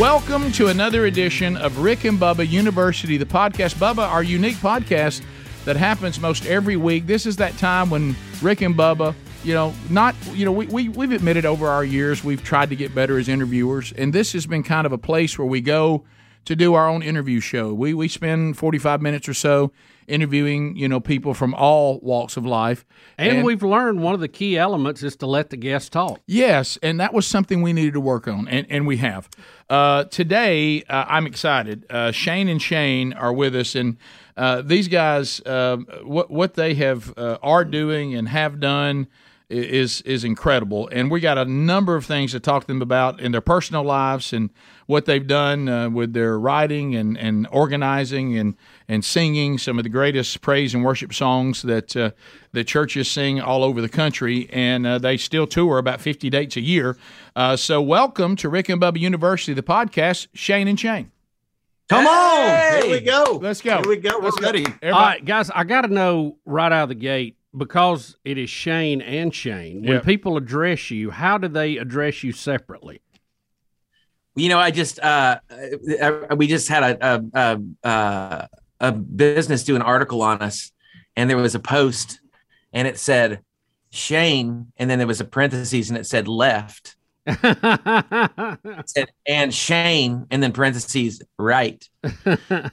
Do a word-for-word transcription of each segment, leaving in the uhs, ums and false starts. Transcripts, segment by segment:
Welcome to another edition of Rick and Bubba University, the podcast. Bubba, our unique podcast that happens most every week. This is that time when Rick and Bubba, you know, not, you know, we, we, we've admitted over our years we've tried to get better as interviewers, and this has been kind of a place where we go to do our own interview show. We we spend forty-five minutes or so interviewing, you know, people from all walks of life. And, and we've learned one of the key elements is to let the guests talk. Yes, and that was something we needed to work on, and, and we have. Uh, today, uh, I'm excited. Uh, Shane and Shane are with us, and uh, these guys, uh, what what they have uh, are doing and have done is is incredible, and we got a number of things to talk to them about in their personal lives and what they've done uh, with their writing and, and organizing and, and singing some of the greatest praise and worship songs that uh, the churches sing all over the country, and uh, they still tour about fifty dates a year. Uh, so welcome to Rick and Bubba University, the podcast, Shane and Shane. Come on! Hey! Here we go. Let's go. Here we go. We're Let's ready. Go. All right, guys, I got to know right out of the gate, because it is Shane and Shane, when yep. people address you, how do they address you separately? You know, I just, uh, I, we just had a, a, a, a business do an article on us, and there was a post and it said Shane, and then there was a parentheses and it said left. It said, and Shane, and then parentheses right.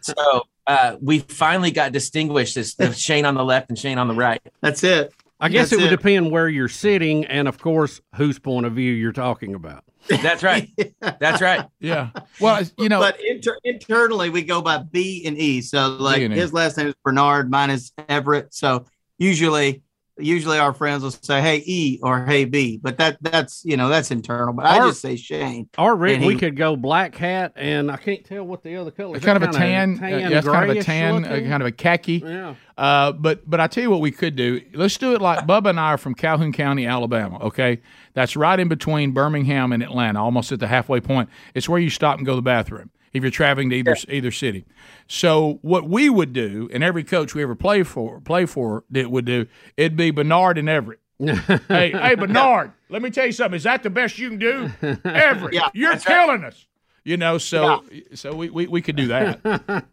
So, Uh, we finally got distinguished as Shane on the left and Shane on the right. That's it. I guess That's it would it. depend where you're sitting and, of course, whose point of view you're talking about. That's right. That's right. Yeah. Well, you know. But inter- internally, we go by B and E. So, like, E. his last name is Bernard, mine is Everett. So, usually... Usually our friends will say, hey, E or hey, B, but that that's, you know, that's internal. But our, I just say Shane. Or Rick, we could go black hat, and I can't tell what the other color is. It's kind, kind of a tan, of tan uh, yeah, kind of a tan, uh, kind of a khaki. Yeah. Uh, but, but I tell you what we could do. Let's do it like Bubba and I are from Calhoun County, Alabama, okay? That's right in between Birmingham and Atlanta, almost at the halfway point. It's where you stop and go to the bathroom if you're traveling to either yeah. either city. So what we would do, and every coach we ever play for play for that would do, it'd be Bernard and Everett. hey, hey, Bernard, let me tell you something. Is that the best you can do? Everett, yeah, you're killing right. us. You know, so yeah. so we, we, we could do that.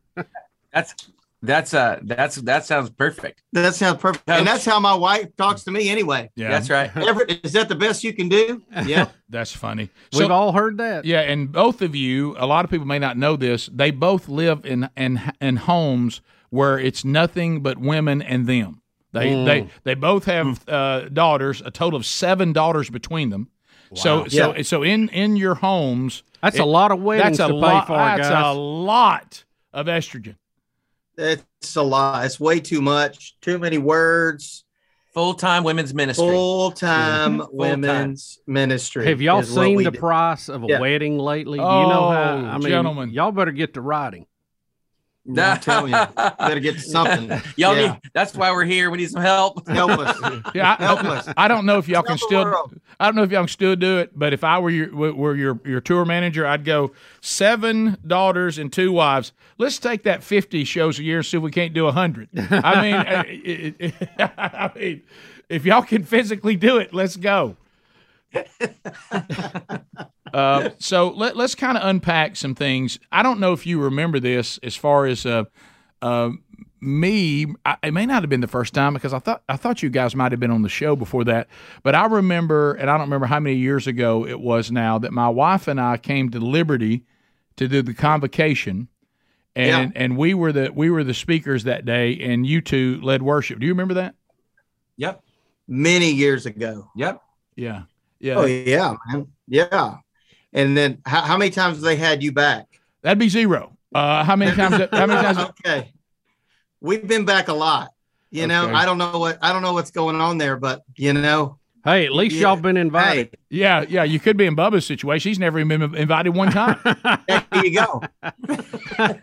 that's that's uh that's that sounds perfect. That sounds perfect. Coach. And that's how my wife talks to me anyway. Yeah. That's right. Everett, is that the best you can do? Yeah. That's funny. So, we've all heard that. Yeah, and both of you, a lot of people may not know this, they both live in in, in homes where it's nothing but women and them. They mm. they they both have mm. uh, daughters, a total of seven daughters between them. Wow. So yeah. so so in, in your homes, that's it, a lot of weddings to lo- pay for. That's guys. a lot of estrogen. It's a lot. It's way too much. Too many words. Full-time women's ministry. Full-time yeah. women's Full-time. ministry. Have y'all seen the do. price of a yeah. wedding lately? Oh, you know how, I mean, gentlemen. Y'all better get to writing. No. I'm telling you, better get to something. y'all yeah. need, that's why we're here. We need some help. Help us. yeah, I, help us. I don't know if y'all can still. World. I don't know if y'all can still do it. But if I were your were your your tour manager, I'd go seven daughters and two wives. Let's take that fifty shows a year and see if we can't do a hundred. I mean, it, it, it, I mean, if y'all can physically do it, let's go. uh, so let, let's kind of unpack some things. I don't know if you remember this as far as uh, uh, me. I, it may not have been the first time because I thought I thought you guys might have been on the show before that. But I remember, and I don't remember how many years ago it was now, that my wife and I came to Liberty to do the convocation, and yeah. and we were the we were the speakers that day, and you two led worship. Do you remember that? Yep. Many years ago. Yep. Yeah. Yeah. Oh yeah, man. Yeah. And then how, how many times have they had you back? That'd be zero. Uh, how many times? How many times? Okay. We've been back a lot. You okay. know, I don't know what I don't know what's going on there, but you know. Hey, at least yeah. y'all been invited. Hey. Yeah, yeah. You could be in Bubba's situation. He's never even been invited one time. There you go.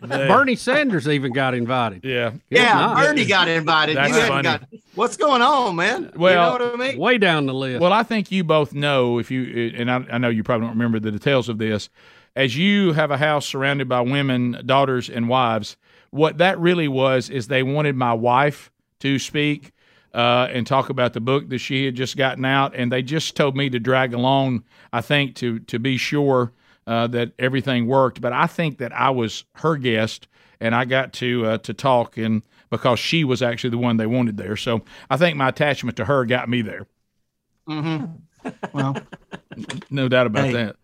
Bernie Sanders even got invited. Yeah. Yeah, Bernie yeah. got invited. That's you funny. Got, what's going on, man? Well, you know what I mean? Way down the list. Well, I think you both know, if you, and I, I know you probably don't remember the details of this, as you have a house surrounded by women, daughters, and wives, what that really was is they wanted my wife to speak Uh, and talk about the book that she had just gotten out, and they just told me to drag along, I think, to to be sure uh, that everything worked. But I think that I was her guest, and I got to uh, to talk, and because she was actually the one they wanted there. So I think my attachment to her got me there. Mm-hmm. Well, no doubt about hey. that.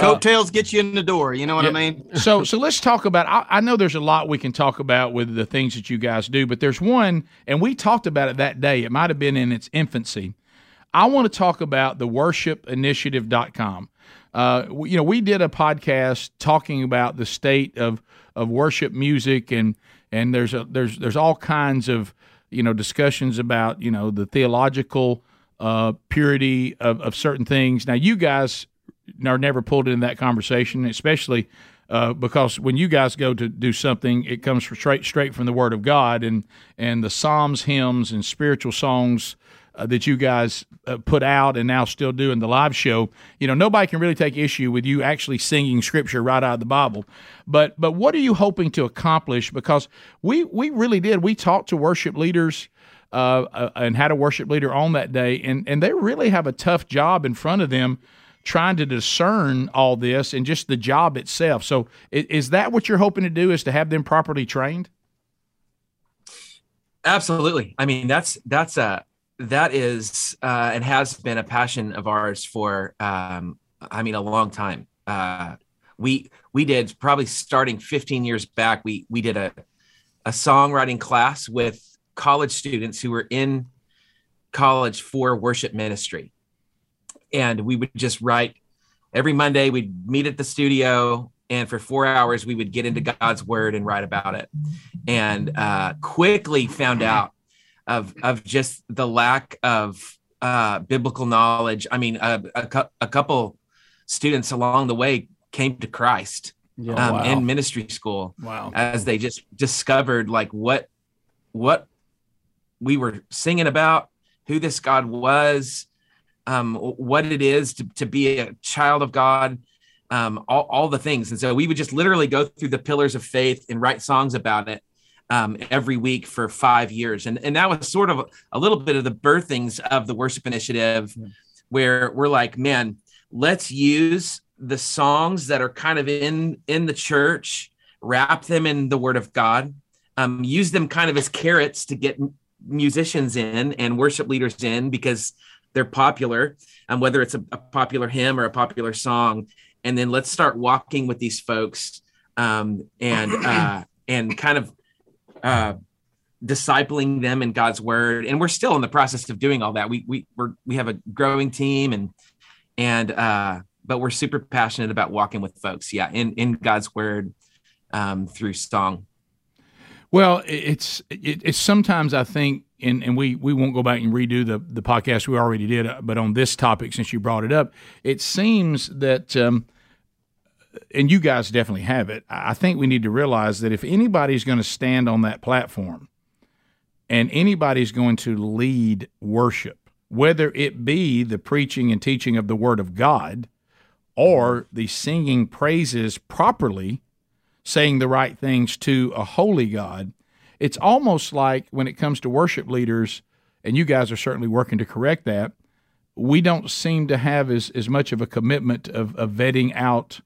Coattails get you in the door. You know what yeah. I mean? So so let's talk about, I, I know there's a lot we can talk about with the things that you guys do, but there's one, and we talked about it that day. It might have been in its infancy. I want to talk about the worship initiative dot com. Uh, you know, we did a podcast talking about the state of, of worship music, and and there's a, there's there's all kinds of, you know, discussions about, you know, the theological uh, purity of, of certain things. Now, you guys are never pulled into that conversation, especially uh, because when you guys go to do something, it comes straight straight from the Word of God, and and the Psalms, hymns, and spiritual songs uh, that you guys uh, put out and now still do in the live show. You know, nobody can really take issue with you actually singing Scripture right out of the Bible. But but what are you hoping to accomplish? Because we we really did. We talked to worship leaders uh, uh, and had a worship leader on that day, and and they really have a tough job in front of them, trying to discern all this and just the job itself. So is that what you're hoping to do, is to have them properly trained? Absolutely. I mean, that's, that's a, that is, uh, and has been a passion of ours for, um, I mean, a long time. Uh, we, we did probably starting fifteen years back. We, we did a, a songwriting class with college students who were in college for worship ministry. And we would just write every Monday. We'd meet at the studio, and for four hours, we would get into God's word and write about it. And uh, quickly found out of of just the lack of uh, biblical knowledge. I mean, a, a, cu- a couple students along the way came to Christ yeah, um, wow. in ministry school wow. as they just discovered like what what we were singing about, who this God was, um, what it is to, to be a child of God, um, all, all the things. And so we would just literally go through the pillars of faith and write songs about it, um, every week for five years. And, and that was sort of a little bit of the birthings of the Worship Initiative, where we're like, man, let's use the songs that are kind of in, in the church, wrap them in the Word of God, um, use them kind of as carrots to get musicians in and worship leaders in, because they're popular, and um, whether it's a, a popular hymn or a popular song. And then let's start walking with these folks, um, and uh, and kind of uh, discipling them in God's word. And we're still in the process of doing all that. We we we're, we have a growing team, and and uh, but we're super passionate about walking with folks, yeah, in in God's word, um, through song. Well, it's it, it's sometimes I think. And, and we, we won't go back and redo the, the podcast we already did, but on this topic, since you brought it up, it seems that, um, and you guys definitely have it, I think we need to realize that if anybody's going to stand on that platform and anybody's going to lead worship, whether it be the preaching and teaching of the Word of God or the singing praises properly, saying the right things to a holy God, it's almost like when it comes to worship leaders, and you guys are certainly working to correct that, we don't seem to have as, as much of a commitment of, of vetting out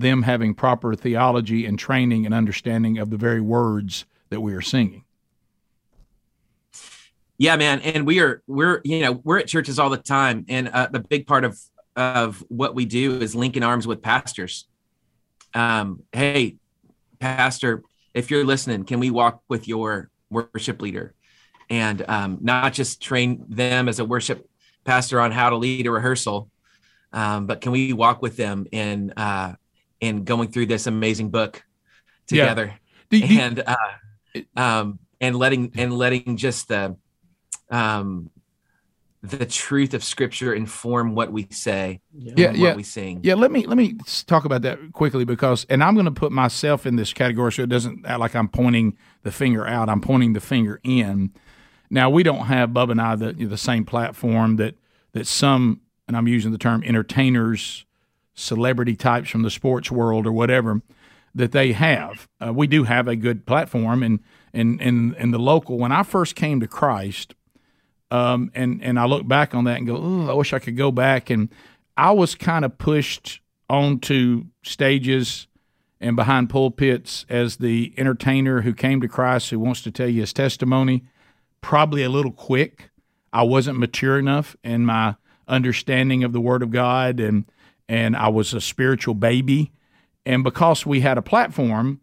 them having proper theology and training and understanding of the very words that we are singing. Yeah, man. And we are, we're, you know, we're at churches all the time. And uh, the big part of, of what we do is linking arms with pastors. Um, hey, pastor, if you're listening, can we walk with your worship leader and um, not just train them as a worship pastor on how to lead a rehearsal, um, but can we walk with them in uh, in going through this amazing book together? Yeah. Do, do, and uh, um, and letting and letting just the um the truth of Scripture inform what we say, yeah, and yeah, what we sing. Yeah, let me let me talk about that quickly, because, and I'm going to put myself in this category so it doesn't act like I'm pointing the finger out. I'm pointing the finger in. Now, we don't have, Bubba and I, the, the same platform that that some, and I'm using the term entertainers, celebrity types from the sports world or whatever, that they have. Uh, we do have a good platform, and and and and the local. When I first came to Christ. Um, and, and I look back on that and go, oh, I wish I could go back. And I was kind of pushed onto stages and behind pulpits as the entertainer who came to Christ, who wants to tell you his testimony, probably a little quick. I wasn't mature enough in my understanding of the Word of God, and and I was a spiritual baby. And because we had a platform,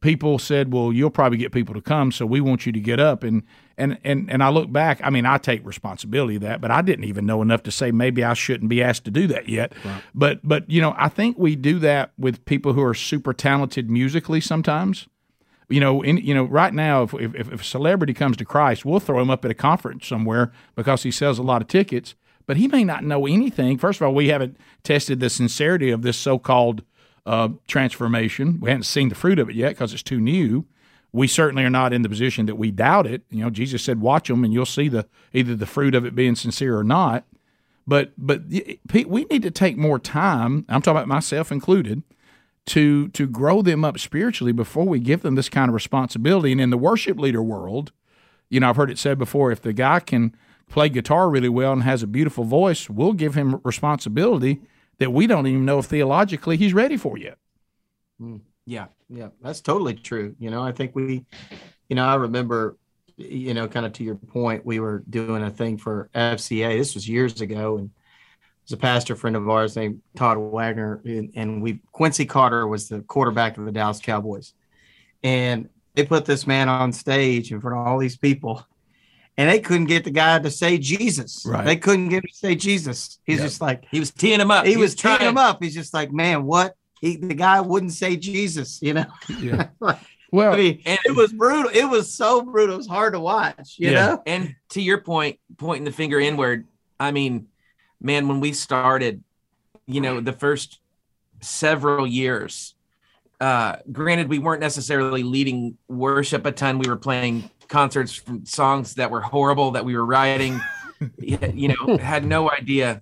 people said, well, you'll probably get people to come, so we want you to get up. And and, and and I look back, I mean, I take responsibility of that, but I didn't even know enough to say maybe I shouldn't be asked to do that yet. Right. But, but you know, I think we do that with people who are super talented musically sometimes. You know, in, you know, right now, if, if, if a celebrity comes to Christ, we'll throw him up at a conference somewhere because he sells a lot of tickets, but he may not know anything. First of all, we haven't tested the sincerity of this so-called Uh, transformation. We haven't seen the fruit of it yet because it's too new. We certainly are not in the position that we doubt it. You know, Jesus said, watch them and you'll see the either the fruit of it being sincere or not. But but we need to take more time, I'm talking about myself included, to to grow them up spiritually before we give them this kind of responsibility. And in the worship leader world, you know, I've heard it said before, if the guy can play guitar really well and has a beautiful voice, we'll give him responsibility that we don't even know if theologically he's ready for yet. Yeah, yeah, that's totally true. You know, I think we, you know, I remember, you know, kind of to your point, we were doing a thing for F C A. This was years ago, and there's a pastor friend of ours named Todd Wagner, and, and we Quincy Carter was the quarterback of the Dallas Cowboys, and they put this man on stage in front of all these people, and they couldn't get the guy to say Jesus. Right. They couldn't get him to say Jesus. He's yep. just like, he was teeing him up. He, he was, was teeing him up. He's just like, man, what? He, the guy wouldn't say Jesus, you know? Yeah. like, well, I mean, and it was brutal. It was so brutal. It was hard to watch, you yeah. know? And to your point, pointing the finger inward, I mean, man, when we started, you know, the first several years, uh, granted, we weren't necessarily leading worship a ton. We were playing concerts from songs that were horrible that we were writing, you know, had no idea,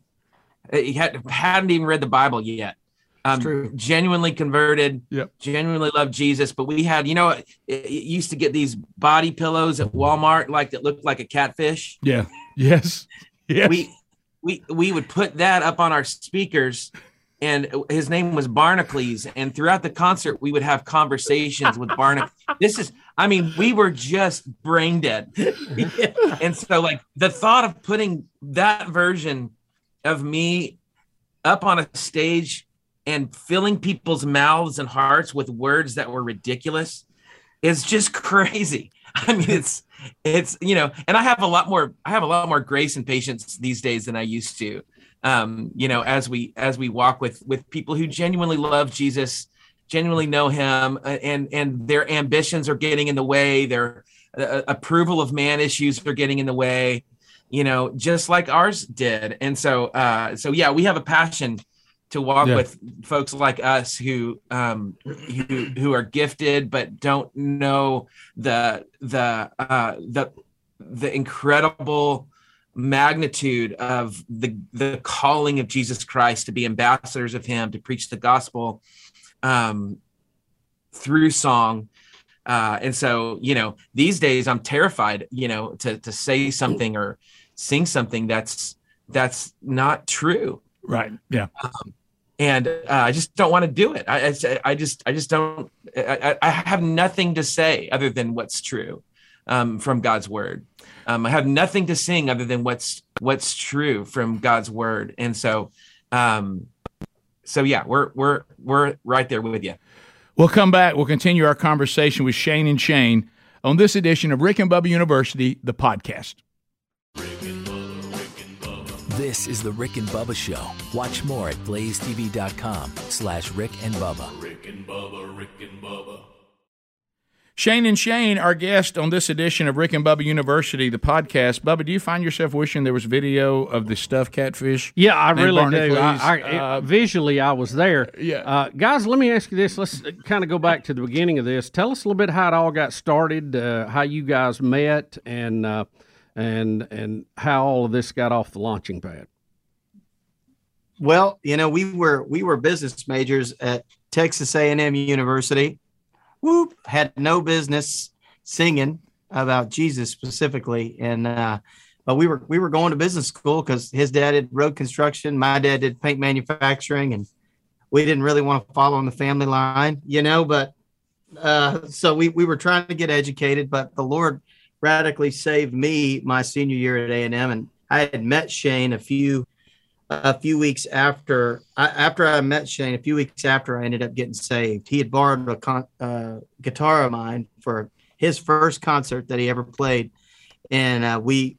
he had, hadn't even read the Bible yet. Um, true. Genuinely converted, yep. genuinely loved Jesus. But we had, you know, it, it used to get these body pillows at Walmart, like that looked like a catfish. Yeah. Yes. Yes. We we we would put that up on our speakers. And his name was Barnacles. And throughout the concert, we would have conversations with Barnacles. This is, I mean, we were just brain dead. And so, like, the thought of putting that version of me up on a stage and filling people's mouths and hearts with words that were ridiculous is just crazy. I mean, it's, it's, you know, and I have a lot more, I have a lot more grace and patience these days than I used to. Um, you know, as we as we walk with with people who genuinely love Jesus, genuinely know him, and and their ambitions are getting in the way, their uh, approval of man issues are getting in the way, you know, just like ours did. And so, uh, so yeah, we have a passion to walk yeah. with folks like us who um, who who are gifted but don't know the the uh, the the incredible magnitude of the the calling of Jesus Christ to be ambassadors of him, to preach the gospel um through song, uh and so, you know, these days I'm terrified, you know, to to say something or sing something that's that's not true, right? Yeah. um, and uh, I just don't want to do it. I, I I just I just don't I I have nothing to say other than what's true Um, from God's word. Um, I have nothing to sing other than what's what's true from God's word. And so, um, so yeah, we're we're we're right there with you. We'll come back. We'll continue our conversation with Shane and Shane on this edition of Rick and Bubba University, the podcast. Rick and Bubba, Rick and Bubba. This is the Rick and Bubba Show. Watch more at blaze t v dot com slash Rick and Bubba. Rick and Bubba, Rick and Bubba. Shane and Shane, our guest on this edition of Rick and Bubba University, the podcast. Bubba, do you find yourself wishing there was video of the stuffed catfish? Yeah, I really do. I, I, uh, visually, I was there. Yeah, uh, guys, let me ask you this. Let's kind of go back to the beginning of this. Tell us a little bit how it all got started, uh, how you guys met, and uh, and and how all of this got off the launching pad. Well, you know, we were we were business majors at Texas A and M University. Whoop, had no business singing about Jesus specifically. And, uh, but we were, we were going to business school because his dad did road construction. My dad did paint manufacturing, and we didn't really want to follow in the family line, you know, but, uh, so we, we were trying to get educated, but the Lord radically saved me my senior year at A and M. And I had met Shane a few, a few weeks after I, after I met Shane, a few weeks after I ended up getting saved. He had borrowed a con, uh, guitar of mine for his first concert that he ever played. And uh, we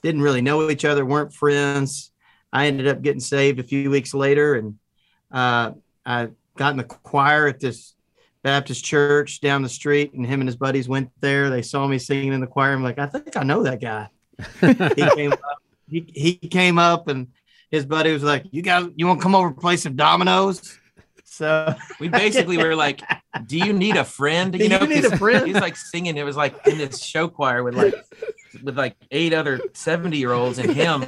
didn't really know each other, weren't friends. I ended up getting saved a few weeks later. And uh, I got in the choir at this Baptist church down the street, and him and his buddies went there. They saw me singing in the choir. I'm like, I think I know that guy. he came up, he, he came up and his buddy was like, you guys, you want to come over and play some dominoes? So we basically were like, do you need a friend? You do know, you need a friend? He's like singing. It was like in this show choir with like, with like eight other seventy year olds and him.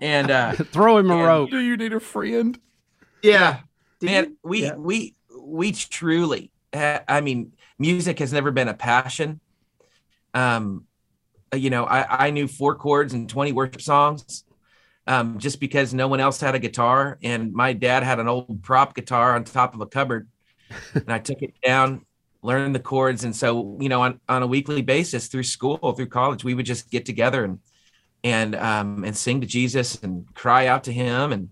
And uh, throw him a and, rope. Do you need a friend? Yeah. Do Man, you? we, yeah. we, we truly, I mean, music has never been a passion. Um, You know, I, I knew four chords and twenty worship songs. Um, just because no one else had a guitar, and my dad had an old prop guitar on top of a cupboard, and I took it down, learned the chords. And so, you know, on, on a weekly basis through school, through college, we would just get together and, and, um, and sing to Jesus and cry out to him. And,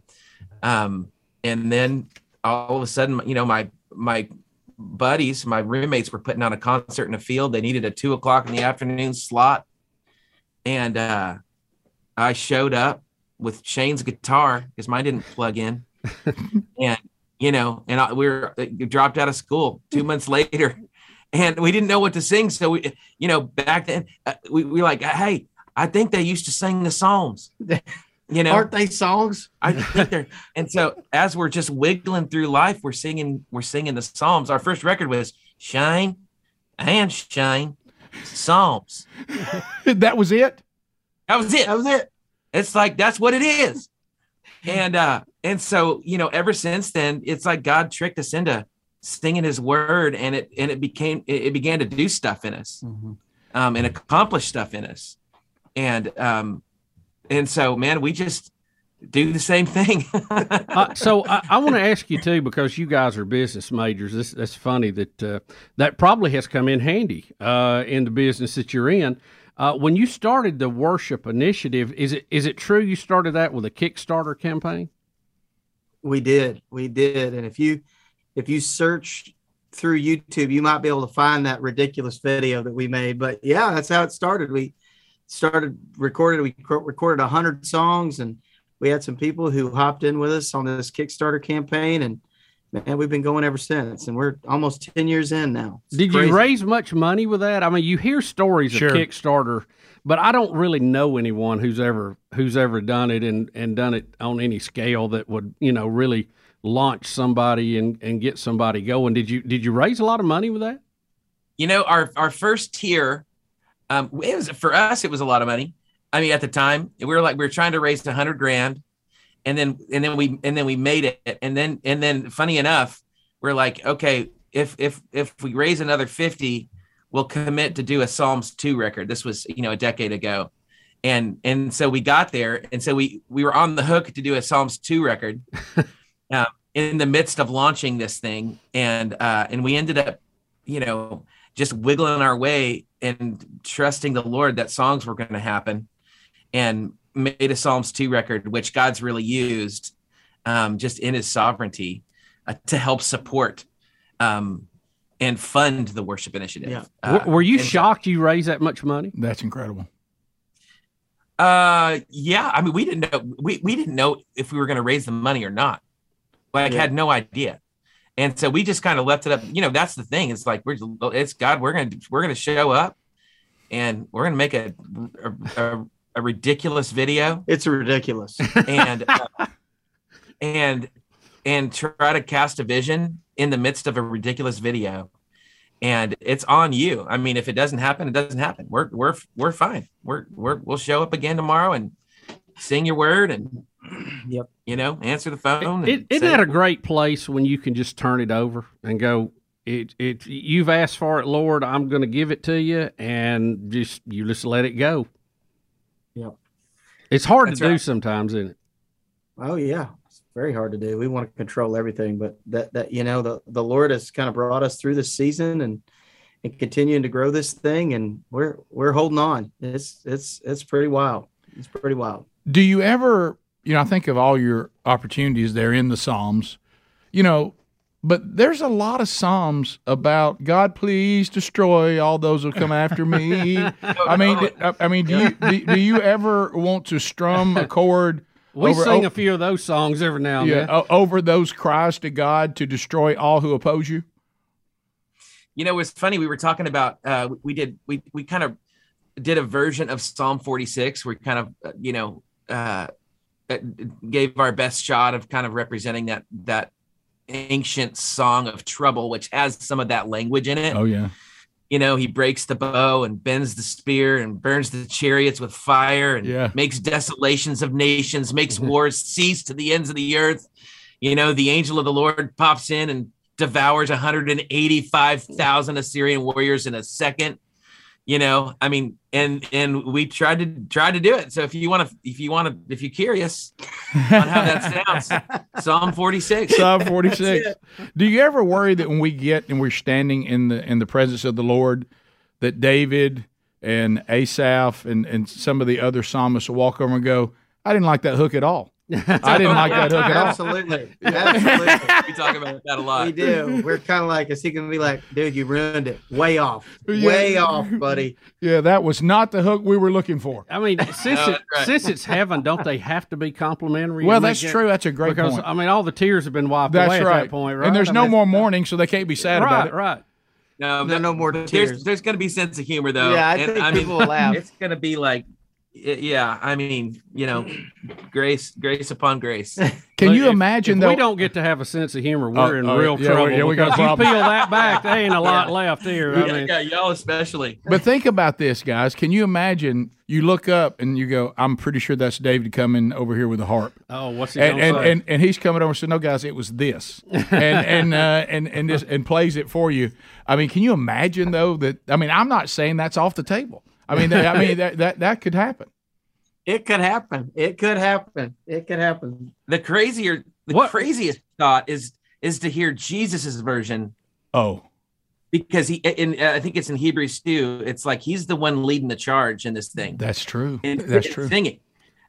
um, and then all of a sudden, you know, my, my buddies, my roommates were putting on a concert in a field. They needed a two o'clock in the afternoon slot. And, uh, I showed up with Shane's guitar because mine didn't plug in, and you know, and I, we were dropped out of school two months later, and we didn't know what to sing. So we, you know, back then uh, we, we were like, hey, I think they used to sing the Psalms. You know, aren't they songs? I think they're. And so as we're just wiggling through life, we're singing, we're singing the Psalms. Our first record was Shane and Shane Psalms. That was it. That was it. That was it. It's like, that's what it is. And, uh, and so, you know, ever since then, it's like God tricked us into singing his word, and it, and it became, it, it began to do stuff in us, mm-hmm. um, and accomplish stuff in us. And, um, and so, man, we just do the same thing. uh, so I, I want to ask you too, because you guys are business majors. This, that's funny that, uh, that probably has come in handy, uh, in the business that you're in. Uh, when you started the Worship Initiative, is it is it true you started that with a Kickstarter campaign? We did, we did, and if you if you search through YouTube, you might be able to find that ridiculous video that we made. But yeah, that's how it started. We started recorded. We recorded a hundred songs, and we had some people who hopped in with us on this Kickstarter campaign, and man, we've been going ever since, and we're almost ten years in now. It's Did crazy. You raise much money with that? I mean, you hear stories sure. of Kickstarter, but I don't really know anyone who's ever who's ever done it and, and done it on any scale that would, you know, really launch somebody and, and get somebody going. Did you did you raise a lot of money with that? You know, our our first tier, um, it was for us. It was a lot of money. I mean, at the time, we were like we were trying to raise a hundred grand. And then, and then we, and then we made it. And then, and then funny enough, we're like, okay, if, if, if we raise another fifty, we'll commit to do a Psalms Two record. This was, you know, a decade ago. And, and so we got there. And so we, we were on the hook to do a Psalms Two record uh, in the midst of launching this thing. And, uh, and we ended up, you know, just wiggling our way and trusting the Lord that songs were going to happen. And made a Psalms Two record, which God's really used um, just in his sovereignty uh, to help support um, and fund the Worship Initiative. Yeah. Uh, were you shocked you raised that much money? That's incredible. Uh, yeah. I mean, we didn't know, we, we didn't know if we were going to raise the money or not. Like yeah. had no idea. And so we just kind of left it up. You know, that's the thing. It's like, we're, it's God, we're going to, we're going to show up and we're going to make a, a, a, a ridiculous video. It's ridiculous. And, uh, and, and try to cast a vision in the midst of a ridiculous video. And it's on you. I mean, if it doesn't happen, it doesn't happen. We're, we're, we're fine. We're, we're, we'll show up again tomorrow and sing your word and, yep, you know, answer the phone. It, isn't that a great place when you can just turn it over and go, it, it, you've asked for it, Lord, I'm going to give it to you. And just, you just let it go. Yep. It's hard That's to right. do sometimes, isn't it? Oh yeah. It's very hard to do. We want to control everything, but that, that, you know, the, the Lord has kind of brought us through this season and, and continuing to grow this thing. And we're, we're holding on. It's, it's, it's pretty wild. It's pretty wild. Do you ever, you know, I think of all your opportunities there in the Psalms, you know, but there's a lot of Psalms about God, please destroy all those who come after me. I mean, I mean, do you, do, do you ever want to strum a chord? We over, sing a few of those songs every now and yeah, then. Over those cries to God to destroy all who oppose you. You know, it's funny. We were talking about, uh, we did, we, we kind of did a version of Psalm forty-six. We kind of, you know, uh, gave our best shot of kind of representing that, that ancient song of trouble, which has some of that language in it. Oh yeah. You know, he breaks the bow and bends the spear and burns the chariots with fire and yeah. makes desolations of nations, makes wars cease to the ends of the earth. You know, the angel of the Lord pops in and devours one hundred eighty-five thousand Assyrian warriors in a second. You know, I mean, and, and we tried to try to do it. So if you want to, if you want to, if you're curious on how that sounds, Psalm forty-six, Psalm forty-six. Do you ever worry that when we get and we're standing in the, in the presence of the Lord, that David and Asaph and, and some of the other psalmists will walk over and go, I didn't like that hook at all. I didn't like that hook at all. Absolutely. Absolutely. We talk about that a lot. We do. We're kind of like, is he going to be like, dude, you ruined it. Way off. Yeah. Way off, buddy. Yeah, that was not the hook we were looking for. I mean, since, no, it, right. since it's heaven, don't they have to be complimentary? Well, that's true. It, that's a great because, point. I mean, all the tears have been wiped that's away right. at that point, right? And there's I no mean, more mourning, so they can't be sad right, about it. Right, right. No, there are no more tears. There's, there's going to be sense of humor, though. Yeah, I and, think I people mean, will laugh. It's going to be like, yeah, I mean, you know, grace, grace upon grace. Can Look, you imagine if, if though? We don't get to have a sense of humor. We're oh, in oh, real yeah, trouble. Yeah, we got you peel that back, there ain't a lot left here. I yeah, mean. yeah, y'all especially. But think about this, guys. Can you imagine? You look up and you go, I'm pretty sure that's David coming over here with a harp. Oh, what's he and, and, and and he's coming over and said, no, guys, it was this, and and uh, and and this and plays it for you. I mean, can you imagine though that? I mean, I'm not saying that's off the table. I mean, that, I mean that, that that could happen. It could happen. It could happen. It could happen. The crazier, the what? craziest thought is is to hear Jesus's version. Oh, because he, in, uh, I think it's in Hebrews two. It's like he's the one leading the charge in this thing. That's true. And, That's and true. Singing,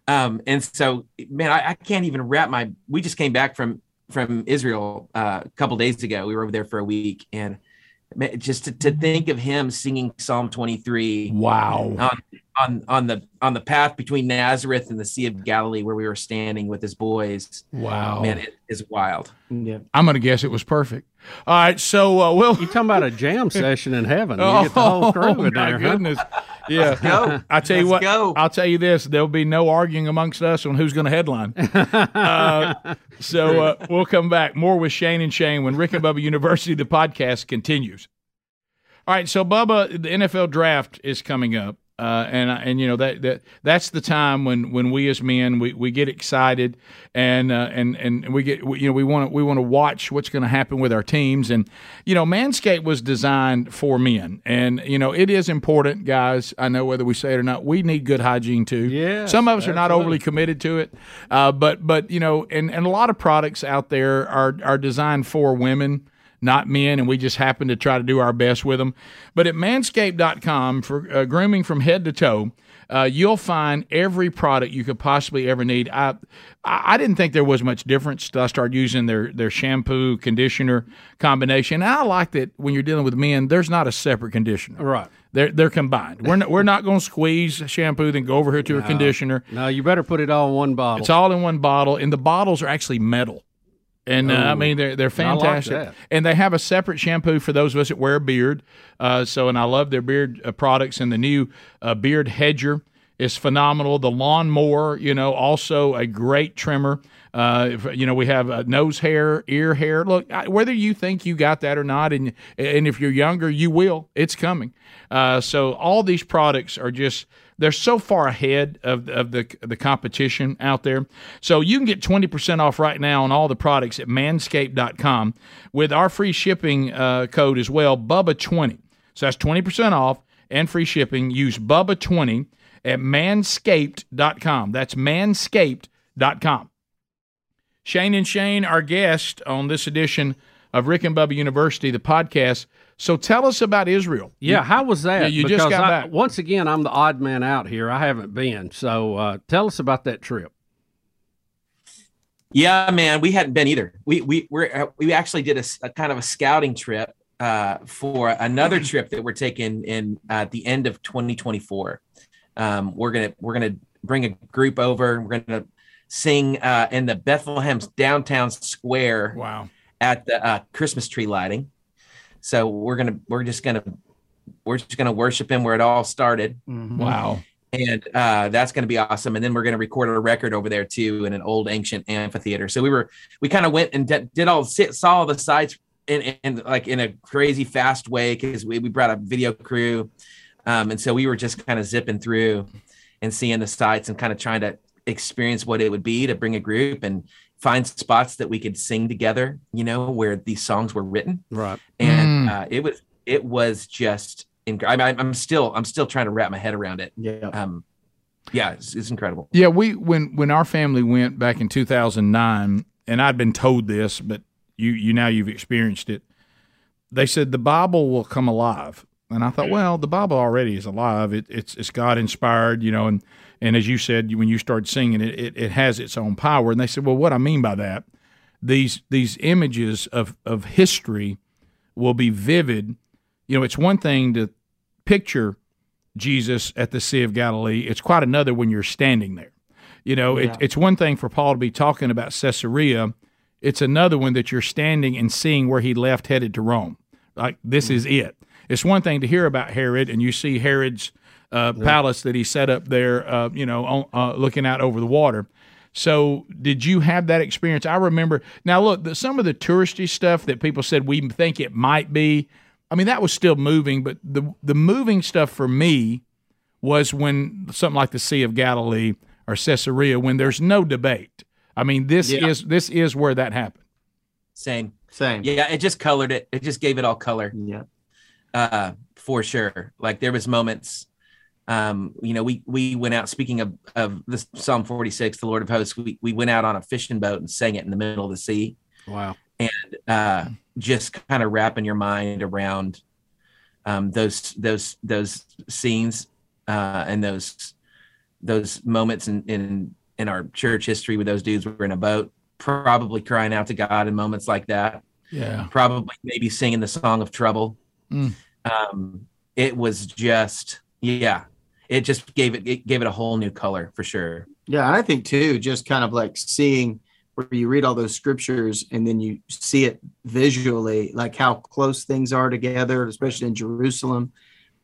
um, and so man, I, I can't even wrap my. We just came back from from Israel uh, a couple days ago. We were over there for a week and. Just to, to think of him singing Psalm twenty-three. Wow. On, on on the on the path between Nazareth and the Sea of Galilee, where we were standing with his boys. Wow, man, it is wild. Yeah, I'm gonna guess it was perfect. All right, so uh, we'll you're talking about a jam session in heaven. You oh, get the whole crew in there. My goodness. Huh? Yeah, go. I tell you Let's what. Go. I'll tell you this: there'll be no arguing amongst us on who's going to headline. uh, so uh, we'll come back more with Shane and Shane when Rick and Bubba University the podcast continues. All right, so Bubba, the N F L draft is coming up, uh, and and you know that that that's the time when, when we as men we, we get excited and uh, and and we get we, you know we want we want to watch what's going to happen with our teams, and you know Manscaped was designed for men, and you know it is important, guys. I know whether we say it or not, we need good hygiene too. Yeah, some of us absolutely. are not overly committed to it, uh, but but you know and, and a lot of products out there are are designed for women. Not men, and we just happen to try to do our best with them. But at manscaped dot com, for uh, grooming from head to toe, uh, you'll find every product you could possibly ever need. I I didn't think there was much difference till I started using their, their shampoo, conditioner combination. And I like that when you're dealing with men, there's not a separate conditioner. Right. They're they're combined. We're not, we're not going to squeeze shampoo then go over here to no. a conditioner. No, you better put it all in one bottle. It's all in one bottle, and the bottles are actually metal. And uh, I mean, they're they're fantastic, like, and they have a separate shampoo for those of us that wear a beard. Uh, so, and I love their beard uh, products, and the new uh, beard hedger is phenomenal. The lawn mower, you know, also a great trimmer. Uh, if, you know, we have uh, nose hair, ear hair. Look, I, whether you think you got that or not, and and if you're younger, you will. It's coming. Uh, so all these products are just. They're so far ahead of, of the the competition out there. So you can get twenty percent off right now on all the products at manscaped dot com with our free shipping uh, code as well, Bubba twenty. So that's twenty percent off and free shipping. Use Bubba twenty at manscaped dot com. That's manscaped dot com. Shane and Shane, our guest on this edition of Rick and Bubba University, the podcast. So tell us about Israel. Yeah, you, how was that? You, you just got I, back. Once again, I'm the odd man out here. I haven't been. So uh, tell us about that trip. Yeah, man, we hadn't been either. We we we're, we actually did a, a kind of a scouting trip uh, for another trip that we're taking in uh, at the end of twenty twenty-four. Um, we're gonna we're gonna bring a group over. We're gonna sing uh, in the Bethlehem's downtown square. Wow. At the uh, Christmas tree lighting. So we're gonna, we're just gonna, we're just gonna worship him where it all started. Mm-hmm. Wow! And uh, that's gonna be awesome. And then we're gonna record a record over there too in an old ancient amphitheater. So we were, we kind of went and de- did all, saw all the sites in, in, in like in a crazy fast way because we, we brought a video crew, um, and so we were just kind of zipping through and seeing the sites and kind of trying to experience what it would be to bring a group and find spots that we could sing together, you know, where these songs were written. Right. And mm. uh, it was, it was just, inc- I mean, I'm still, I'm still trying to wrap my head around it. Yeah. Um, yeah. It's, it's incredible. Yeah. We, when, when our family went back in two thousand nine, and I'd been told this, but you, you now you've experienced it. They said the Bible will come alive. And I thought, well, the Bible already is alive. It, it's, it's God inspired, you know, and, And as you said, when you started singing it, it, it has its own power. And they said, well, what I mean by that, these these images of, of history will be vivid. You know, it's one thing to picture Jesus at the Sea of Galilee. It's quite another when you're standing there. You know, yeah. it, it's one thing for Paul to be talking about Caesarea. It's another one that you're standing and seeing where he left headed to Rome. Like, this mm-hmm. is it. It's one thing to hear about Herod, and you see Herod's Uh, yeah. palace that he set up there, uh, you know, on, uh, looking out over the water. So did you have that experience? I remember – now, look, the, some of the touristy stuff that people said we think it might be, I mean, that was still moving, but the, the moving stuff for me was when something like the Sea of Galilee or Caesarea, when there's no debate. I mean, this yeah. is this is where that happened. Same. Same. Yeah, it just colored it. It just gave it all color. Yeah. Uh, for sure. Like, there was moments – Um, you know, we, we went out, speaking of, of this Psalm forty-six, the Lord of hosts, we, we went out on a fishing boat and sang it in the middle of the sea. Wow. And, uh, just kind of wrapping your mind around, um, those, those, those scenes, uh, and those, those moments in, in, in our church history with those dudes who were in a boat, probably crying out to God in moments like that. Yeah. Probably maybe singing the song of trouble. Mm. Um, it was just, yeah. It just gave it, it gave it a whole new color for sure. Yeah, I think too, just kind of like seeing where you read all those scriptures and then you see it visually, like how close things are together, especially in Jerusalem,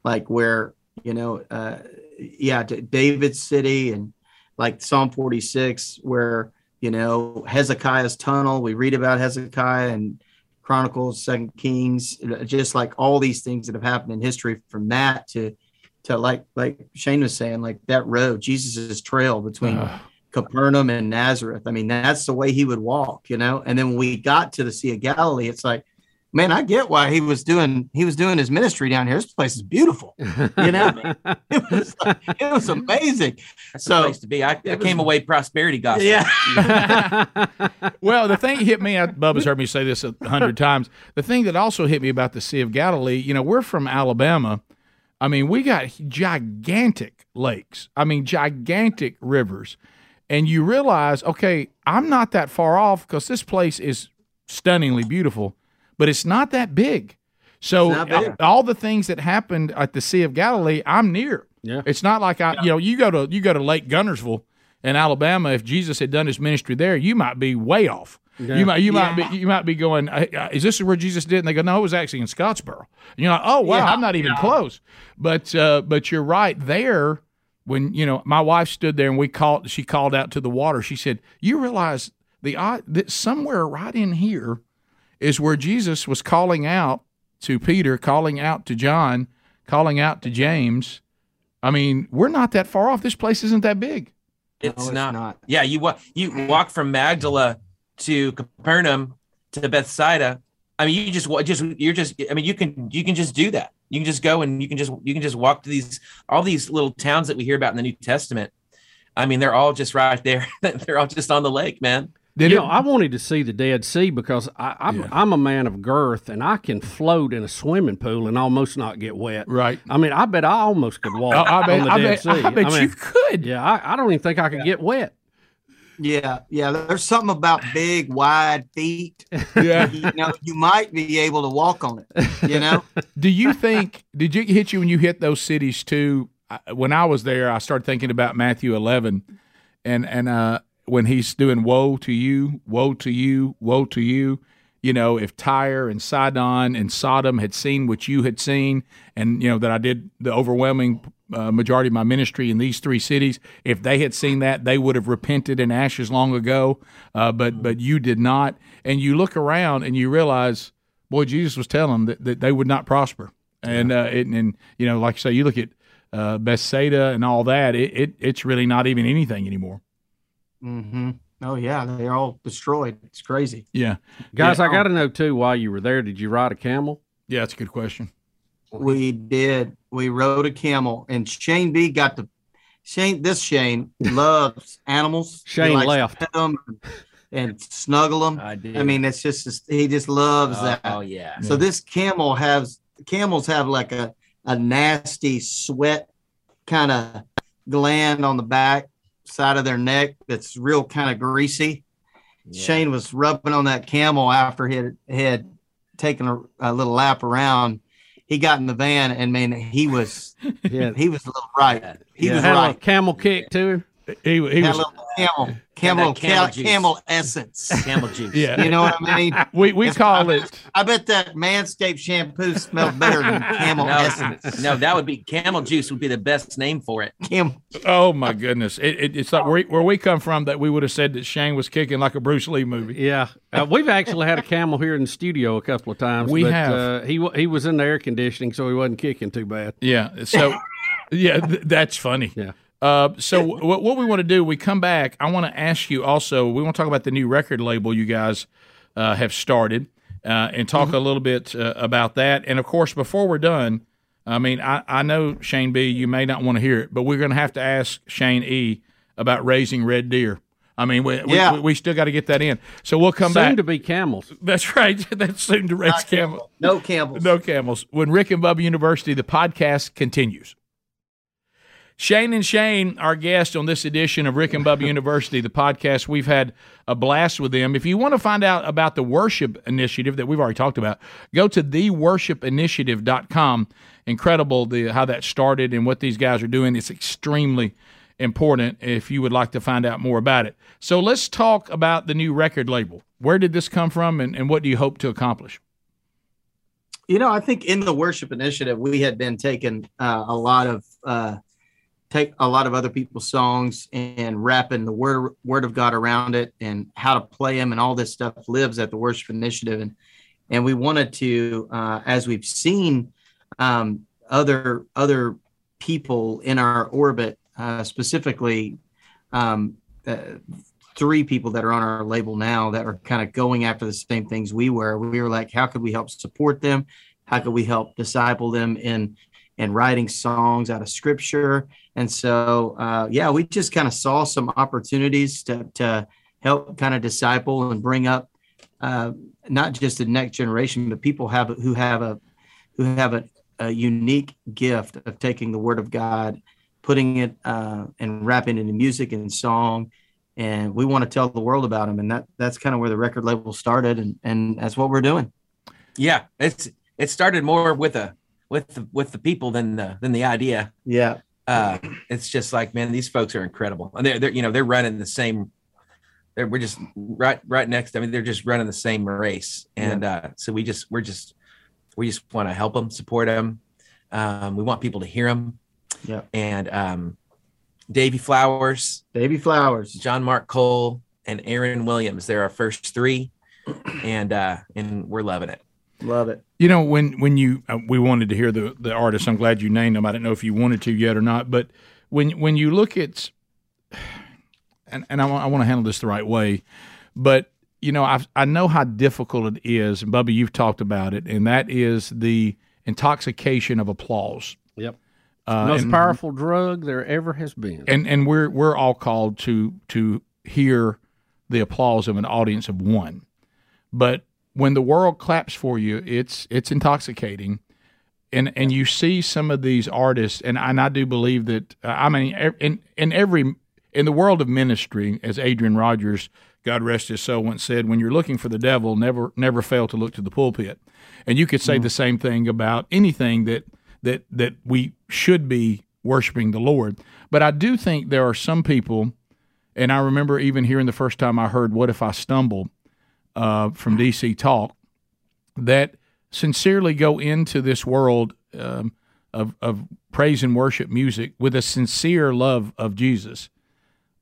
like where, you know, uh, yeah, David's city and like Psalm forty-six, where, you know, Hezekiah's tunnel, we read about Hezekiah and Chronicles, Second Kings, just like all these things that have happened in history from that to, to like like Shane was saying, like that road, Jesus's trail between uh, Capernaum and Nazareth. I mean, that's the way he would walk, you know. And then when we got to the Sea of Galilee, it's like, man, I get why he was doing he was doing his ministry down here. This place is beautiful, you know. it was like, it was amazing. That's so, the place to be. I, I came was, away prosperity gospel. Yeah. Well, the thing hit me. I, Bubba's heard me say this a hundred times. The thing that also hit me about the Sea of Galilee, you know, we're from Alabama. I mean, we got gigantic lakes. I mean, gigantic rivers. And you realize, okay, I'm not that far off because this place is stunningly beautiful, but it's not that big. So I, all the things that happened at the Sea of Galilee, I'm near. Yeah. It's not like, I, yeah. you know, you go to you go to Lake Gunnersville in Alabama. If Jesus had done his ministry there, you might be way off. Yeah. You might you yeah. might be you might be going, is this where Jesus did? And they go, no, it was actually in Scottsboro. And you're like, oh wow, yeah. I'm not even yeah. close. But uh, but you're right there. When you know, my wife stood there and we called. She called out to the water. She said, "You realize the that somewhere right in here is where Jesus was calling out to Peter, calling out to John, calling out to James. I mean, we're not that far off. This place isn't that big. It's, no, it's not. not. Yeah, you walk. You walk from Magdala to Capernaum to Bethsaida. I mean, you just just you're just. I mean, you can you can just do that. You can just go and you can just you can just walk to these all these little towns that we hear about in the New Testament. I mean, they're all just right there. They're all just on the lake, man. Did you it, know, I wanted to see the Dead Sea because I, I'm, yeah. I'm a man of girth, and I can float in a swimming pool and almost not get wet. Right. I mean, I bet I almost could walk I, I bet, on the I Dead bet, Sea. I bet I mean, you could. Yeah, I, I don't even think I could yeah. get wet. Yeah, yeah. There's something about big, wide feet. Yeah. You know, you might be able to walk on it, you know? Do you think, did you hit you when you hit those cities too? When I was there, I started thinking about Matthew eleven, and, and uh, when he's doing woe to you, woe to you, woe to you. You know, if Tyre and Sidon and Sodom had seen what you had seen, and, you know, that I did the overwhelming uh, majority of my ministry in these three cities, if they had seen that, they would have repented in ashes long ago, uh, but but you did not. And you look around and you realize, boy, Jesus was telling them that, that they would not prosper. And, uh, it, and, you know, like I say, you look at uh, Bethsaida and all that, it, it it's really not even anything anymore. Mm-hmm. Oh, yeah, they're all destroyed. It's crazy. Yeah. Guys, yeah. I got to know, too, while you were there, did you ride a camel? Yeah, that's a good question. We did. We rode a camel, and Shane B got the – Shane. This Shane loves animals. Shane left. Pet them and, and snuggle them. I did. I mean, it's just – he just loves oh, that. Oh, yeah. So yeah. this camel has – camels have like a, a nasty sweat kind of gland on the back. Side of their neck that's real kind of greasy. Yeah. Shane was rubbing on that camel after he had, had taken a, a little lap around. He got in the van, and man, he was yeah. he was a little right. He yeah. was had right. a camel kick to him. He, he was a little camel camel camel, camel, camel essence. Camel juice. Yeah. You know what I mean? We we if, call I, it. I bet that Manscaped shampoo smelled better than camel no, essence. No, that would be camel juice. Would be the best name for it. Camel. Oh my goodness! It, it, it's like where, where we come from that we would have said that Shane was kicking like a Bruce Lee movie. Yeah, uh, we've actually had a camel here in the studio a couple of times. We but, have. Uh, he he was in the air conditioning, so he wasn't kicking too bad. Yeah. So, yeah, th- that's funny. Yeah. Uh, so what what we want to do, we come back, I want to ask you also, we want to talk about the new record label you guys uh, have started uh, and talk mm-hmm. a little bit uh, about that. And, of course, before we're done, I mean, I, I know, Shane B, you may not want to hear it, but we're going to have to ask Shane E about raising red deer. I mean, we yeah. we, we still got to get that in. So we'll come soon back. Soon to be camels. That's right. That's soon to raise camels. No camels. No camels. When Rick and Bubba University, the podcast continues. Shane and Shane, our guest on this edition of Rick and Bubba University, the podcast. We've had a blast with them. If you want to find out about the worship initiative that we've already talked about, go to the worship initiative dot com. Incredible the, how that started and what these guys are doing. It's extremely important if you would like to find out more about it. So let's talk about the new record label. Where did this come from, and, and what do you hope to accomplish? You know, I think in the worship initiative, we had been taking uh, a lot of uh, – take a lot of other people's songs and wrapping the word word of God around it and how to play them, and all this stuff lives at the Worship Initiative. And and we wanted to, uh, as we've seen um, other other people in our orbit, uh, specifically um, uh, three people that are on our label now that are kind of going after the same things we were. We were like, how could we help support them? How could we help disciple them in and writing songs out of scripture? And so, uh, yeah, we just kind of saw some opportunities to, to help kind of disciple and bring up uh, not just the next generation, but people have who have a who have a, a unique gift of taking the Word of God, putting it uh, and wrapping it into music and song. And we want to tell the world about them. And that that's kind of where the record label started. And, and that's what we're doing. Yeah, it's it started more with a with the, with the people than the, than the idea. Yeah. Uh, it's just like, man, these folks are incredible. And they're, they're, you know, they're running the same, they're, we're just right, right next. I mean, they're just running the same race. And yeah. uh, so we just, we're just, we just want to help them, support them. Um, we want people to hear them. Yeah. And um, Davey Flowers, Davey Flowers, John Mark Cole, and Aaron Williams. They're our first three, and uh, and we're loving it. Love it. You know, when when you uh, we wanted to hear the the artists. I'm glad you named them. I didn't know if you wanted to yet or not, but when when you look at, and and I, w- I want to handle this the right way, but you know, I I know how difficult it is, and Bubba, you've talked about it, and that is the intoxication of applause. Yep. Uh, Most and, powerful drug there ever has been. And and we're we're all called to to hear the applause of an audience of one, but when the world claps for you, it's it's intoxicating, and and you see some of these artists, and I, and I do believe that uh, I mean in in every in the world of ministry, as Adrian Rogers, God rest his soul, once said, when you're looking for the devil, never never fail to look to the pulpit, and you could say mm-hmm. the same thing about anything that that that we should be worshiping the Lord. But I do think there are some people, and I remember even hearing the first time I heard "What If I Stumble." Uh, from D C Talk, that sincerely go into this world um, of, of praise and worship music with a sincere love of Jesus.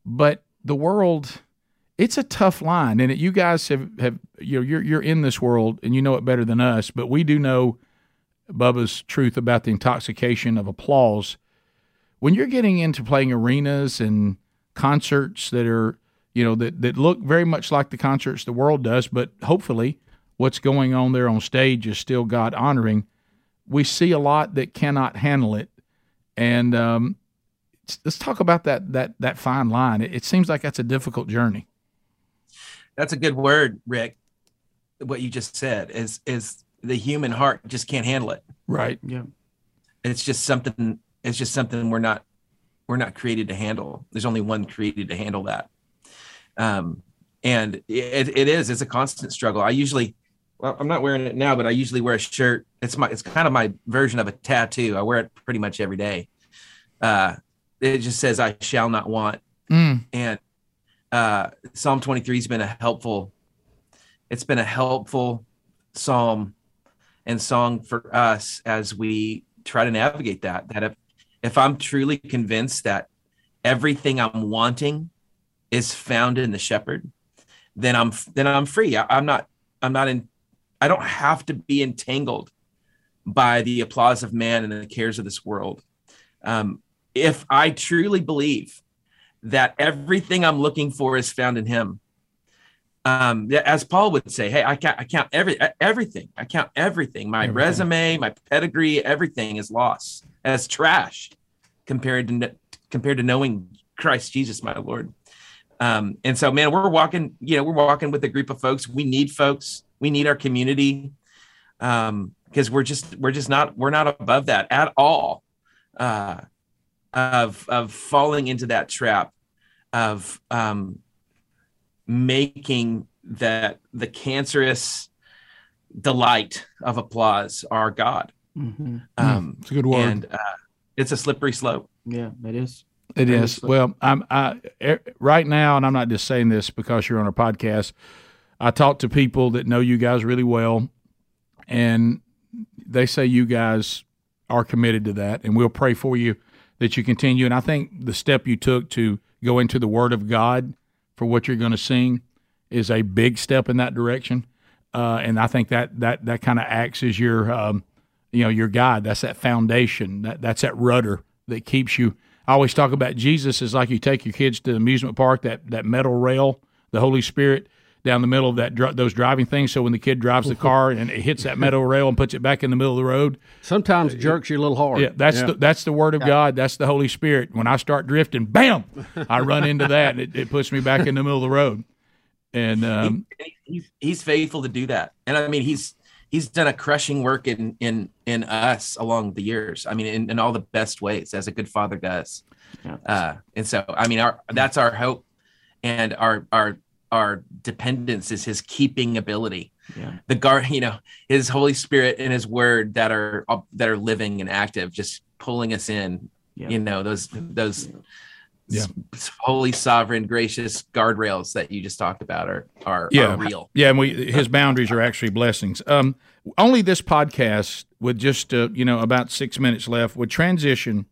But the world, it's a tough line, and it, you guys have, have you know, you're you're in this world, and you know it better than us, but we do know Bubba's truth about the intoxication of applause. When you're getting into playing arenas and concerts that are you know, that, that look very much like the concerts the world does, but hopefully what's going on there on stage is still God-honoring. We see a lot that cannot handle it. And um, let's talk about that that that fine line. It, it seems like that's a difficult journey. That's a good word, Rick. What you just said is is the human heart just can't handle it. Right. Yeah. It's just something it's just something we're not we're not created to handle. There's only one created to handle that. Um, and it, it is, it's a constant struggle. I usually, well, I'm not wearing it now, but I usually wear a shirt. It's my, it's kind of my version of a tattoo. I wear it pretty much every day. Uh, it just says, I shall not want. Mm. And, uh, Psalm twenty-three has been a helpful, it's been a helpful Psalm and song for us as we try to navigate that, that if, if I'm truly convinced that everything I'm wanting is found in the shepherd, then I'm, then I'm free. I, I'm not, I'm not in, I don't have to be entangled by the applause of man and the cares of this world. Um, if I truly believe that everything I'm looking for is found in him, um, as Paul would say, hey, I count, I count every, everything. I count everything. My everything. resume, my pedigree, everything is lost as trash compared to, compared to knowing Christ Jesus, my Lord. Um, and so, man, we're walking, you know, we're walking with a group of folks. We need folks. We need our community. Um, cause we're just, we're just not, we're not above that at all, uh, of, of falling into that trap of, um, making that the cancerous delight of applause our God. Mm-hmm. Um, it's a good word. And, uh, it's a slippery slope. Yeah, it is. It is. Well, I'm I, right now, and I'm not just saying this because you're on our podcast, I talk to people that know you guys really well, and they say you guys are committed to that, and we'll pray for you that you continue. And I think the step you took to go into the Word of God for what you're going to sing is a big step in that direction, uh, and I think that that, that kind of acts as your, um, you know, your guide. That's that foundation. That That's that rudder that keeps you. I always talk about Jesus is like you take your kids to the amusement park, that, that metal rail, the Holy Spirit down the middle of that dr- those driving things. So when the kid drives the car and it hits that metal rail and puts it back in the middle of the road, sometimes it jerks you a little hard. Yeah, that's yeah. the that's the Word of God. That's the Holy Spirit. When I start drifting, bam, I run into that, and it, it puts me back in the middle of the road. And um, he, he's he's faithful to do that. And I mean, he's he's done a crushing work in, in, in us along the years. I mean, in, in all the best ways, as a good father does. Yeah. Uh, and so, I mean, our, that's our hope, and our, our, our dependence is his keeping ability, yeah. the guard, you know, his Holy Spirit and his word that are, that are living and active, just pulling us in, yeah. you know, those, those, yeah. yeah. holy, sovereign, gracious guardrails that you just talked about are are, yeah. are real. Yeah, and we, his boundaries are actually blessings. Um, only this podcast, with just uh, you know about six minutes left, would transition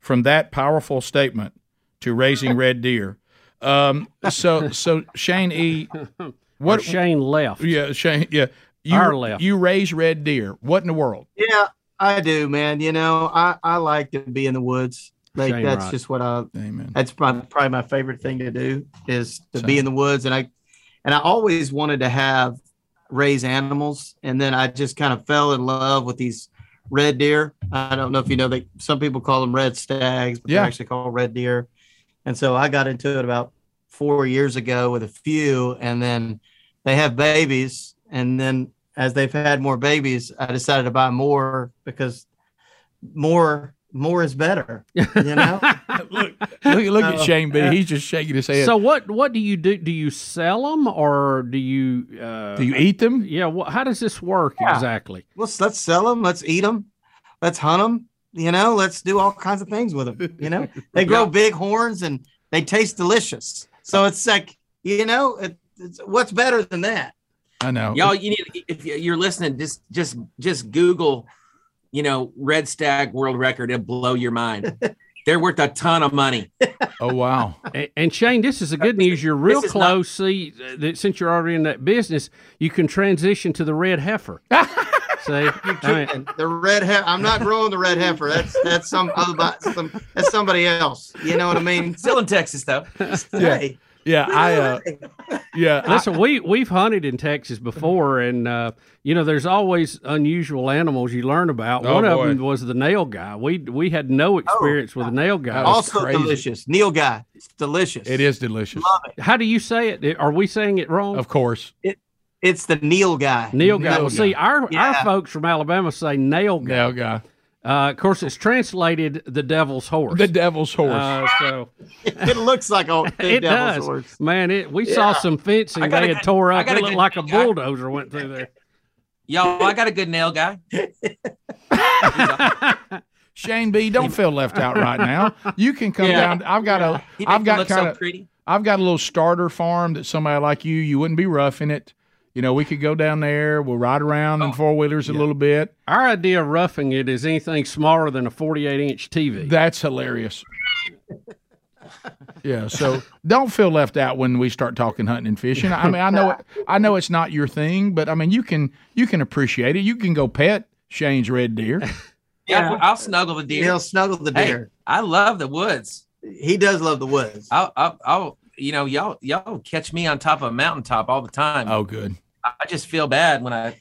from that powerful statement to raising red deer. Um, so so Shane E. What or Shane left? Yeah, Shane. Yeah, you, our left. You raise red deer. What in the world? Yeah, I do, man. You know, I, I like to be in the woods. Like Shane that's Rod. Just what I. Amen. That's my, probably my favorite thing to do is to Same. Be in the woods, and I, and I always wanted to have raise animals, and then I just kind of fell in love with these red deer. I don't know if you know that some people call them red stags, but yeah. they're actually called red deer. And so I got into it about four years ago with a few, and then they have babies, and then as they've had more babies, I decided to buy more because more. More is better, you know. look, look, look at Shane B. He's just shaking his head. So, what, what do you do? Do you sell them, or do you uh, do you eat them? Yeah. Well, how does this work yeah. exactly? Well, let's, let's sell them. Let's eat them. Let's hunt them. You know, let's do all kinds of things with them. You know, they grow yeah. big horns and they taste delicious. So it's like, you know, it, it's, what's better than that? I know. Y'all, you need if you're listening, just just just Google. You know, red stag world record, it'll blow your mind. They're worth a ton of money. Oh, wow. And, and Shane, this is the good news. You're real close. Not- See, that since you're already in that business, you can transition to the red heifer. See, mean, the red heifer. I'm not growing the red heifer. That's that's some other some that's somebody else. You know what I mean? Still in Texas though. Yeah. Yeah, I. Uh, yeah, listen, I, we we've hunted in Texas before, and uh, you know, there's always unusual animals you learn about. Oh, One boy. of them was the nail guy. We we had no experience oh, with a nail guy. Also crazy. delicious, nail guy. It's delicious. It is delicious. Love it. How do you say it? Are we saying it wrong? Of course. It, it's the nail guy. Nail guy. Well, see, our yeah. our folks from Alabama say nail guy. Nail guy. Uh, of course, it's translated the devil's horse. The devil's horse. Uh, so it looks like a it devil's does. horse. Man, it, we yeah. saw some fencing they had good, tore up. It looked like a bulldozer guy. went through there. Yo, I got a good nail guy. Shane B, don't feel left out right now. You can come yeah. down. I've got a. I've got kind of. So I've got a little starter farm that somebody like you, you wouldn't be roughing it. You know, we could go down there. We'll ride around in oh, four-wheelers yeah. a little bit. Our idea of roughing it is anything smaller than a forty-eight inch T V. That's hilarious. Yeah, so don't feel left out when we start talking hunting and fishing. I mean, I know I know it's not your thing, but, I mean, you can you can appreciate it. You can go pet Shane's red deer. Yeah, I'll snuggle the deer. He'll snuggle the deer. Hey, I love the woods. He does love the woods. I'll, I'll, I'll you know, y'all y'all catch me on top of a mountaintop all the time. Oh, good. I just feel bad when I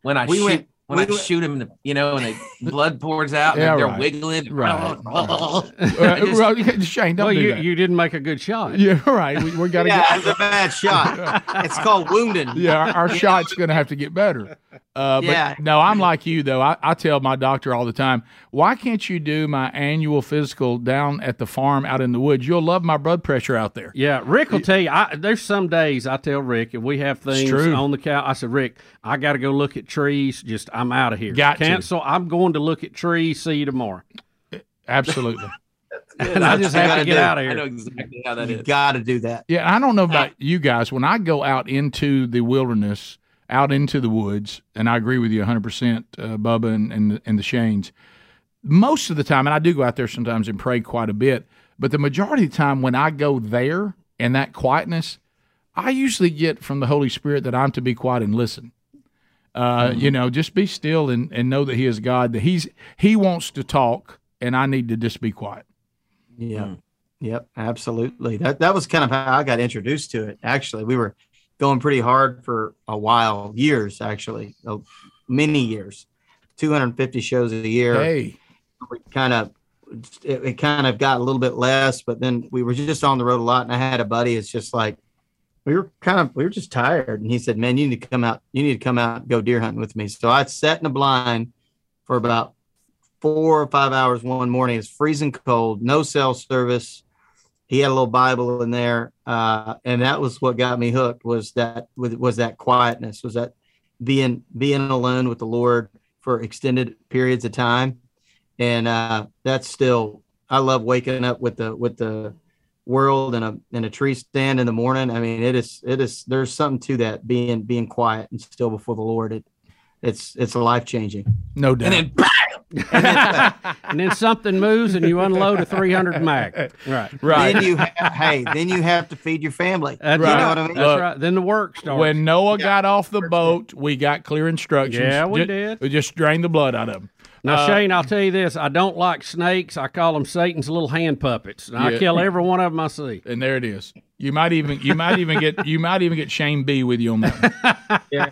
when I we shoot went, when we I went. shoot them, the, you know, and the blood pours out yeah, and they're right. wiggling. Right. Oh, right. Just, well, Shane, don't well, do you, that. You didn't make a good shot. Yeah, right. We, we gotta yeah, get, it was a bad shot. It's called wounding. Yeah, our, our shot's going to have to get better. Uh, but yeah. No, I'm like you, though. I, I tell my doctor all the time, why can't you do my annual physical down at the farm out in the woods? You'll love my blood pressure out there. Yeah, Rick will tell you, I, there's some days I tell Rick, if we have things on the cow, I said, Rick, I got to go look at trees. Just, I'm out of here. Got Cancel. You. I'm going to look at trees. See you tomorrow. Absolutely. And I just have to get do. out of here. I know exactly how that you is. You got to do that. Yeah, I don't know about you guys. When I go out into the wilderness, out into the woods, and I agree with you one hundred percent, uh, Bubba and, and, and the Shanes, most of the time, and I do go out there sometimes and pray quite a bit, but the majority of the time when I go there and that quietness, I usually get from the Holy Spirit that I'm to be quiet and listen. Uh, mm-hmm. You know, just be still and, and know that he is God, that he's he wants to talk, and I need to just be quiet. Yeah, mm. yep, absolutely. That that was kind of how I got introduced to it, actually. We were going pretty hard for a while, years, actually, oh, many years, two hundred fifty shows a year. Hey. We kind of, it, it kind of got a little bit less, but then we were just on the road a lot, and I had a buddy, it's just like, we were kind of, we were just tired. And he said, man, you need to come out, you need to come out and go deer hunting with me. So I sat in a blind for about four or five hours one morning. It's freezing cold, no cell service. He had a little Bible in there. Uh, and that was what got me hooked was that, was, was that quietness, was that being, being alone with the Lord for extended periods of time. And uh, that's still, I love waking up with the with the world and a and a tree stand in the morning. I mean, it is it is there's something to that, being being quiet and still before the Lord. It it's it's life changing. No doubt. And then and, then, and then something moves and you unload a three hundred Mac. Right. Right. Then you have, hey, then you have to feed your family. That's you right. know what I mean? That's Look, right. Then the work starts. When Noah got off the boat, we got clear instructions. Yeah, we just, did. We just drained the blood out of them. Now, uh, Shane, I'll tell you this. I don't like snakes. I call them Satan's little hand puppets. And yeah. I kill every one of them I see. And there it is. You might even you might even get you might even get Shane B with you on that one. Yeah.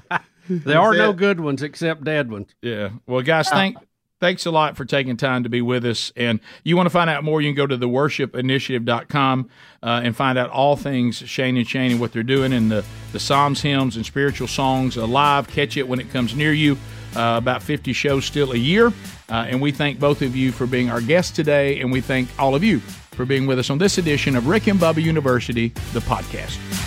There are no good ones except dead ones. Yeah. Well, guys, thank Thanks a lot for taking time to be with us. And you want to find out more, you can go to the worship initiative dot com uh, and find out all things Shane and Shane and what they're doing, and the, the Psalms, hymns, and spiritual songs alive. Catch it when it comes near you. Uh, about fifty shows still a year. Uh, and we thank both of you for being our guests today, and we thank all of you for being with us on this edition of Rick and Bubba University, the podcast.